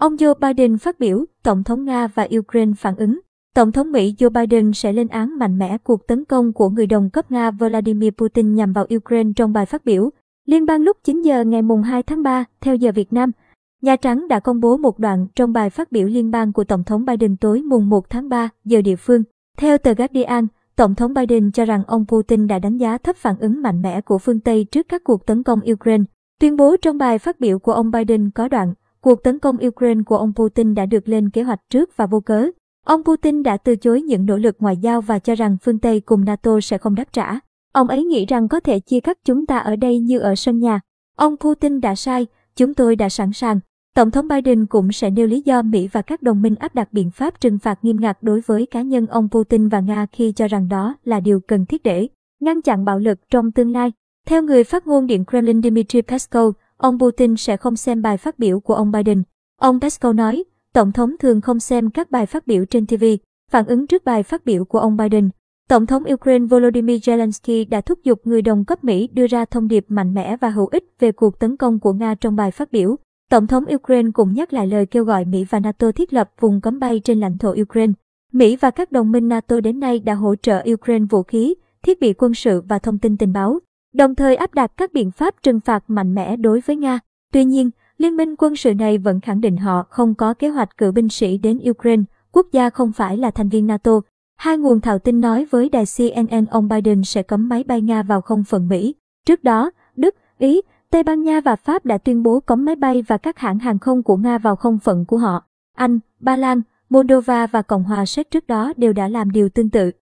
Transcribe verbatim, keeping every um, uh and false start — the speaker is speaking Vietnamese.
Ông Joe Biden phát biểu, Tổng thống Nga và Ukraine phản ứng. Tổng thống Mỹ Joe Biden sẽ lên án mạnh mẽ cuộc tấn công của người đồng cấp Nga Vladimir Putin nhằm vào Ukraine trong bài phát biểu. Liên bang lúc chín giờ ngày hai tháng ba, theo giờ Việt Nam, Nhà Trắng đã công bố một đoạn trong bài phát biểu liên bang của Tổng thống Biden tối mùng một tháng ba, giờ địa phương. Theo tờ Guardian, Tổng thống Biden cho rằng ông Putin đã đánh giá thấp phản ứng mạnh mẽ của phương Tây trước các cuộc tấn công Ukraine. Tuyên bố trong bài phát biểu của ông Biden có đoạn, cuộc tấn công Ukraine của ông Putin đã được lên kế hoạch trước và vô cớ. Ông Putin đã từ chối những nỗ lực ngoại giao và cho rằng phương Tây cùng NATO sẽ không đáp trả. Ông ấy nghĩ rằng có thể chia cắt chúng ta ở đây như ở sân nhà. Ông Putin đã sai, chúng tôi đã sẵn sàng. Tổng thống Biden cũng sẽ nêu lý do Mỹ và các đồng minh áp đặt biện pháp trừng phạt nghiêm ngặt đối với cá nhân ông Putin và Nga khi cho rằng đó là điều cần thiết để ngăn chặn bạo lực trong tương lai. Theo người phát ngôn Điện Kremlin Dmitry Peskov, ông Putin sẽ không xem bài phát biểu của ông Biden. Ông Peskov nói, Tổng thống thường không xem các bài phát biểu trên ti vi. Phản ứng trước bài phát biểu của ông Biden, Tổng thống Ukraine Volodymyr Zelensky đã thúc giục người đồng cấp Mỹ đưa ra thông điệp mạnh mẽ và hữu ích về cuộc tấn công của Nga trong bài phát biểu. Tổng thống Ukraine cũng nhắc lại lời kêu gọi Mỹ và NATO thiết lập vùng cấm bay trên lãnh thổ Ukraine. Mỹ và các đồng minh NATO đến nay đã hỗ trợ Ukraine vũ khí, thiết bị quân sự và thông tin tình báo, đồng thời áp đặt các biện pháp trừng phạt mạnh mẽ đối với Nga. Tuy nhiên, liên minh quân sự này vẫn khẳng định họ không có kế hoạch cử binh sĩ đến Ukraine, quốc gia không phải là thành viên NATO. Hai nguồn thạo tin nói với đài xê en en ông Biden sẽ cấm máy bay Nga vào không phận Mỹ. Trước đó, Đức, Ý, Tây Ban Nha và Pháp đã tuyên bố cấm máy bay và các hãng hàng không của Nga vào không phận của họ. Anh, Ba Lan, Moldova và Cộng hòa Séc trước đó đều đã làm điều tương tự.